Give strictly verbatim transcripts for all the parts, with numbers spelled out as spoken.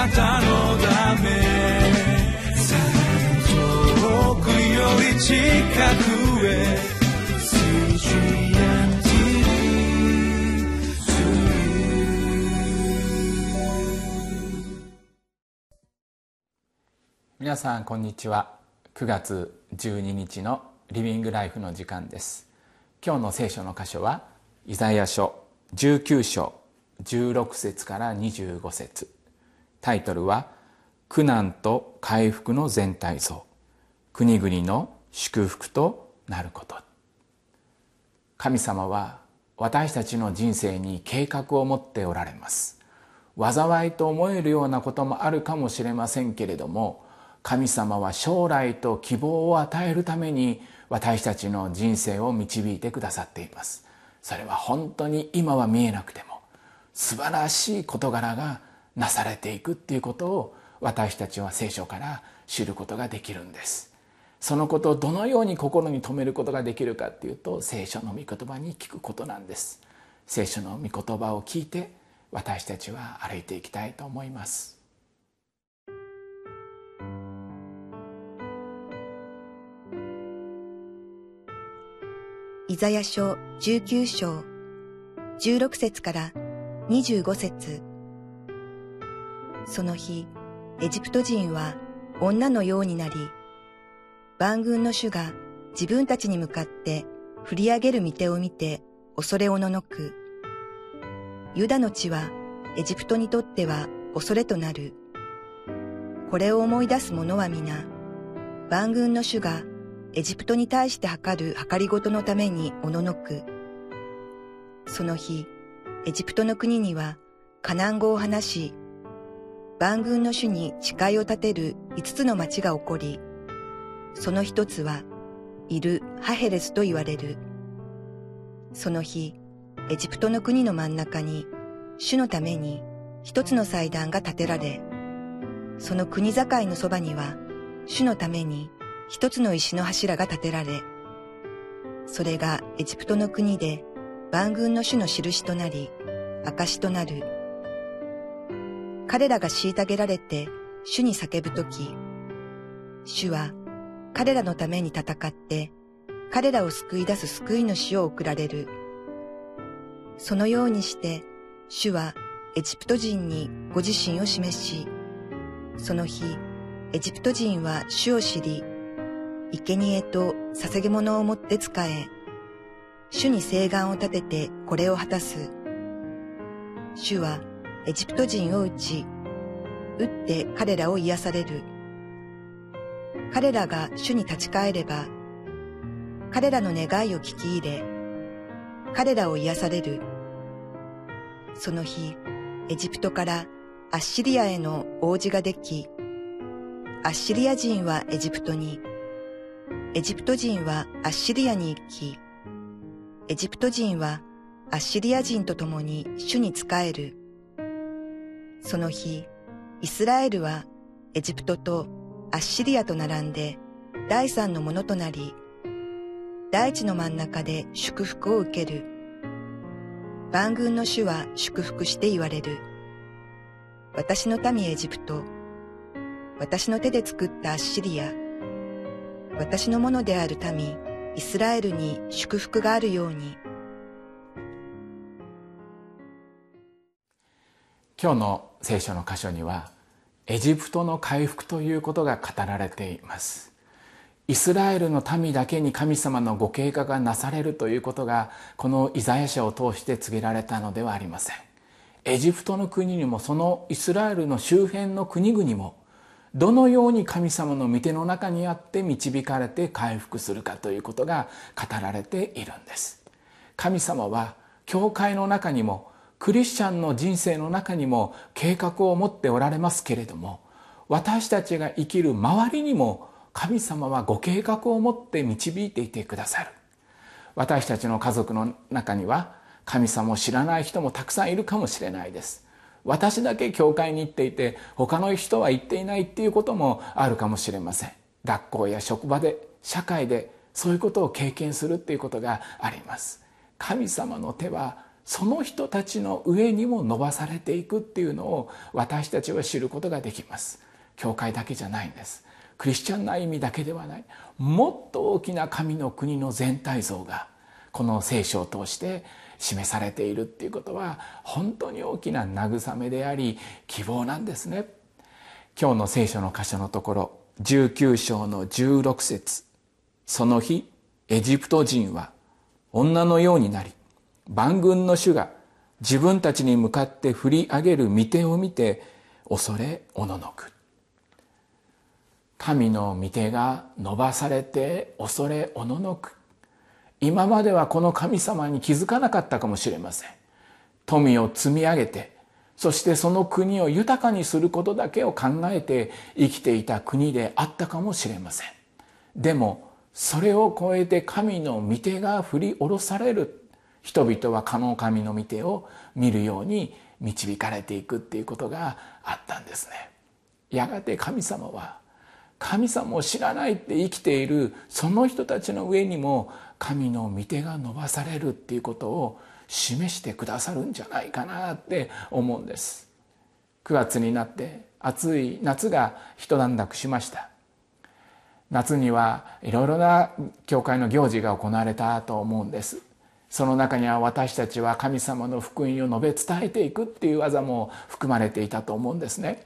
なたのため」「遠くより近くへ」皆さんこんにちは。くがつじゅうににちのリビングライフの時間です。今日の聖書の箇所はイザヤ書じゅうきゅうしょうじゅうろくせつからにじゅうごせつ。タイトルは苦難と回復の全体像、国々の祝福となること。神様は私たちの人生に計画を持っておられます。災いと思えるようなこともあるかもしれませんけれども、神様は将来と希望を与えるために私たちの人生を導いてくださっています。それは本当に今は見えなくても素晴らしい事柄がなされていくっていうことを私たちは聖書から知ることができるんです。そのことをどのように心に留めることができるかっていうと、聖書の御言葉に聞くことなんです。聖書の御言葉を聞いて私たちは歩いていきたいと思います。イザヤ書じゅうきゅうしょうじゅうろくせつからにじゅうごせつ。その日、エジプト人は女のようになり、万軍の主が自分たちに向かって振り上げる御手を見て恐れおののく。ユダの地はエジプトにとっては恐れとなる。これを思い出す者は皆、万軍の主がエジプトに対して測る計りごとのためにおののく。その日、エジプトの国にはカナン語を話し、万軍の主に誓いを立てる五つの町が起こり、その一つはイル・ハヘレスと言われる。その日、エジプトの国の真ん中に主のために一つの祭壇が建てられ、その国境のそばには主のために一つの石の柱が建てられ、それがエジプトの国で万軍の主の印となり、証となる。彼らが虐げられて主に叫ぶとき、主は彼らのために戦って、彼らを救い出す救い主を送られる。そのようにして、主はエジプト人にご自身を示し、その日、エジプト人は主を知り、生贄と捧げ物を持って仕え、主に誓願を立ててこれを果たす。主はエジプト人を打ち、打って彼らを癒される。彼らが主に立ち返れば、彼らの願いを聞き入れ、彼らを癒される。その日、エジプトからアッシリアへの王子ができ、アッシリア人はエジプトに、エジプト人はアッシリアに行き、エジプト人はアッシリア人と共に主に仕える。その日、イスラエルはエジプトとアッシリアと並んで第三のものとなり、大地の真ん中で祝福を受ける。万軍の主は祝福して言われる。私の民エジプト、私の手で作ったアッシリア、私のものである民、イスラエルに祝福があるように。今日の聖書の箇所には、エジプトの回復ということが語られています。イスラエルの民だけに神様のご計画がなされるということが、このイザヤ書を通して告げられたのではありません。エジプトの国にも、そのイスラエルの周辺の国々も、どのように神様の御手の中にあって導かれて回復するかということが語られているんです。神様は教会の中にもクリスチャンの人生の中にも計画を持っておられますけれども、私たちが生きる周りにも神様はご計画を持って導いていてくださる。私たちの家族の中には神様を知らない人もたくさんいるかもしれないです。私だけ教会に行っていて他の人は行っていないっていうこともあるかもしれません。学校や職場で、社会でそういうことを経験するっていうことがあります。神様の手はその人たちの上にも伸ばされていくっていうのを私たちは知ることができます。教会だけじゃないんです。クリスチャンな意味だけではない。もっと大きな神の国の全体像がこの聖書を通して示されているっていうことは本当に大きな慰めであり希望なんですね。今日の聖書の箇所のところじゅうきゅうしょうのじゅうろくせつ、その日エジプト人は女のようになり、万軍の主が自分たちに向かって振り上げる御手を見て恐れおののく。神の御手が伸ばされて恐れおののく。今まではこの神様に気づかなかったかもしれません。富を積み上げて、そしてその国を豊かにすることだけを考えて生きていた国であったかもしれません。でもそれを超えて神の御手が振り下ろされる。人々はこの神の御手を見るように導かれていくっていうことがあったんですね。やがて神様は神様を知らないって生きているその人たちの上にも神の御手が伸ばされるっていうことを示してくださるんじゃないかなって思うんです。くがつになって暑い夏が一段落しました。夏にはいろいろな教会の行事が行われたと思うんです。その中には私たちは神様の福音を述べ伝えていくっていう技も含まれていたと思うんですね。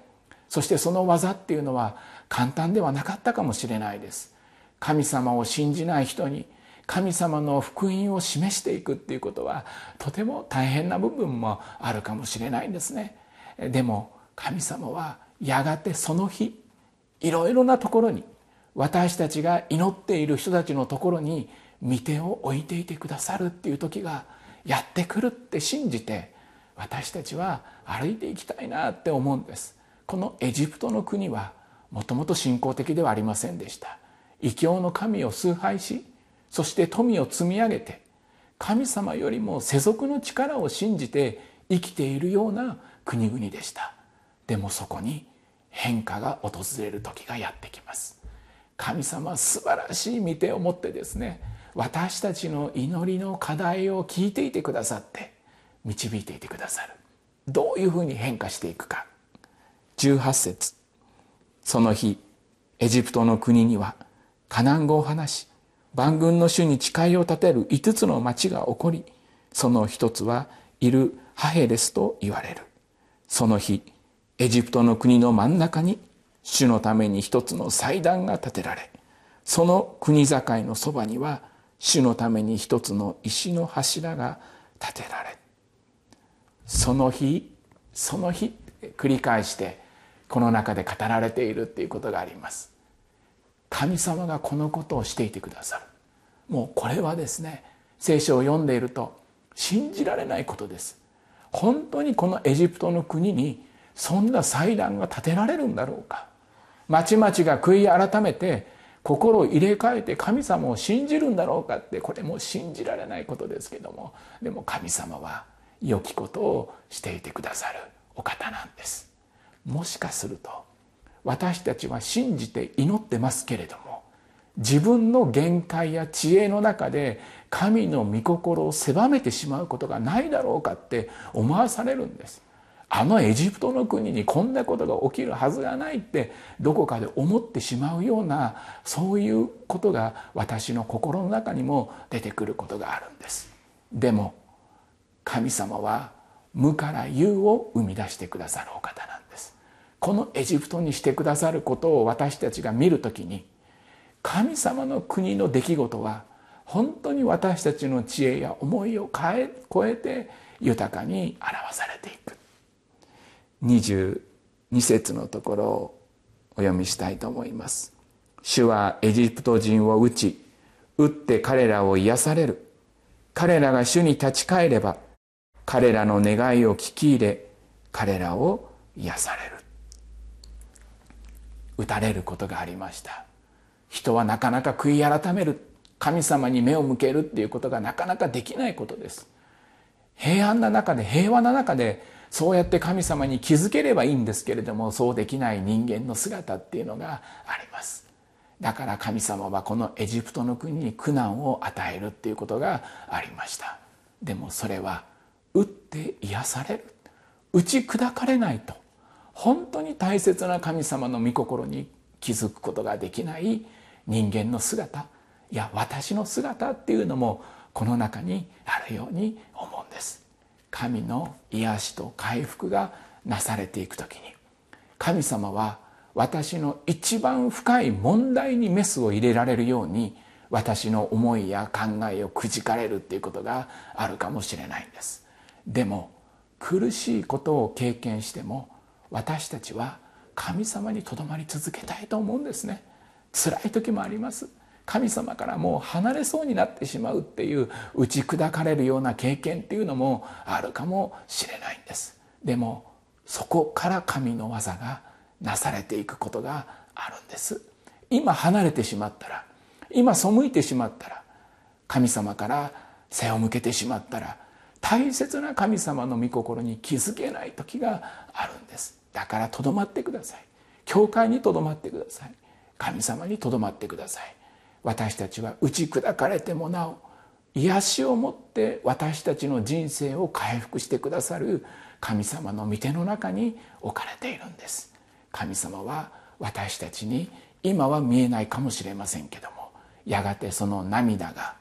そしてその技っていうのは簡単ではなかったかもしれないです。神様を信じない人に神様の福音を示していくっていうことはとても大変な部分もあるかもしれないんですね。でも神様はやがてその日いろいろなところに私たちが祈っている人たちのところに御手を置いていてくださるっていう時がやってくるって信じて私たちは歩いていきたいなって思うんです。このエジプトの国はもともと信仰的ではありませんでした。異教の神を崇拝し、そして富を積み上げて神様よりも世俗の力を信じて生きているような国々でした。でもそこに変化が訪れる時がやってきます。神様は素晴らしい御手を持ってですね、私たちの祈りの課題を聞いていてくださって導いていてくださる。どういうふうに変化していくか。じゅうはっせつ、その日エジプトの国にはカナン語を話し、万軍の主に誓いを立てるいつつの町が起こり、その一つはイル・ハヘレスと言われる。その日エジプトの国の真ん中に主のために一つの祭壇が建てられ、その国境のそばには主のために一つの石の柱が建てられ。その日その日繰り返してこの中で語られているっていうことがあります。神様がこのことをしていてくださる。もうこれはですね、聖書を読んでいると信じられないことです。本当にこのエジプトの国にそんな祭壇が建てられるんだろうか。町々が悔い改めて心を入れ替えて神様を信じるんだろうかって、これも信じられないことですけども、でも神様は良きことをしていてくださるお方なんです。もしかすると私たちは信じて祈ってますけれども、自分の限界や知恵の中で神の御心を狭めてしまうことがないだろうかって思わされるんです。あのエジプトの国にこんなことが起きるはずがないってどこかで思ってしまうような、そういうことが私の心の中にも出てくることがあるんです。でも神様は無から有を生み出してくださるお方なんです。このエジプトにしてくださることを私たちが見るときに、神様の国の出来事は本当に私たちの知恵や思いを変え超えて豊かに表されていく。にじゅうにせつのところをお読みしたいと思います。主はエジプト人を打ち、打って彼らを癒される。彼らが主に立ち返れば、彼らの願いを聞き入れ、彼らを癒される。打たれることがありました。人はなかなか悔い改める、神様に目を向けるっていうことがなかなかできないことです。平安な中で、平和な中でそうやって神様に気づければいいんですけれども、そうできない人間の姿っていうのがあります。だから神様はこのエジプトの国に苦難を与えるっていうことがありました。でもそれは打って癒される、打ち砕かれないと本当に大切な神様の御心に気づくことができない人間の姿、いや私の姿っていうのもこの中にあるように思うんです。神の癒しと回復がなされていくときに、神様は私の一番深い問題にメスを入れられるように、私の思いや考えをくじかれるっていうことがあるかもしれないんです。でも苦しいことを経験しても、私たちは神様にとどまり続けたいと思うんですね。辛い時もあります。神様からもう離れそうになってしまうっていう、打ち砕かれるような経験っていうのもあるかもしれないんです。でもそこから神の技がなされていくことがあるんです。今離れてしまったら、今背いてしまったら、神様から背を向けてしまったら、大切な神様の御心に気づけない時があるんです。だからとどまってください。教会にとどまってください。神様にとどまってください。私たちは打ち砕かれてもなお癒しをもって私たちの人生を回復してくださる神様の御手の中に置かれているんです。神様は私たちに今は見えないかもしれませんけども、やがてその涙が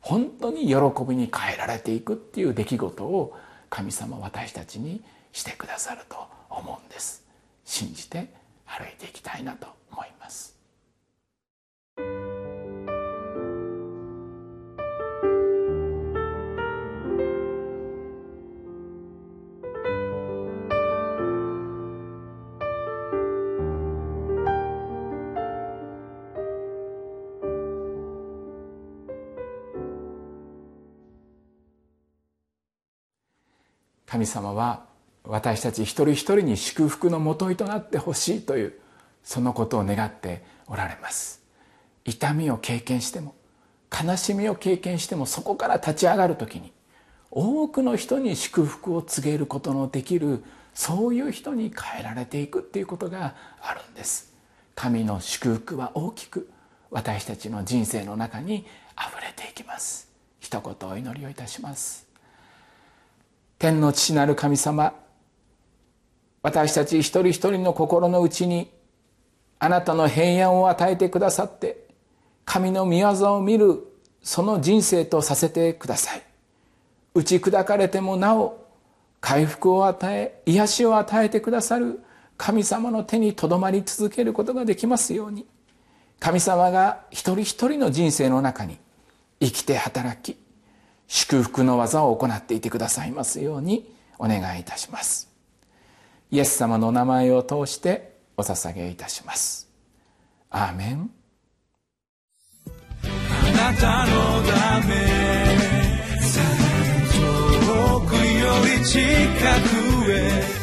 本当に喜びに変えられていくっていう出来事を神様私たちにしてくださると思うんです。信じて歩いていきたいなと思います。神様は私たち一人一人に祝福のもといとなってほしいという、そのことを願っておられます。痛みを経験しても悲しみを経験しても、そこから立ち上がる時に多くの人に祝福を告げることのできる、そういう人に変えられていくっていうことがあるんです。神の祝福は大きく私たちの人生の中にあふれていきます。一言お祈りをいたします。天の父なる神様、私たち一人一人の心の内にあなたの平安を与えてくださって、神の御業を見るその人生とさせてください。打ち砕かれてもなお回復を与え、癒しを与えてくださる神様の手にとどまり続けることができますように、神様が一人一人の人生の中に生きて働き、祝福の技を行っていてくださいますようにお願いいたします。イエス様のお名前を通してお捧げいたします。アーメン。あなたのため遠くより近くへ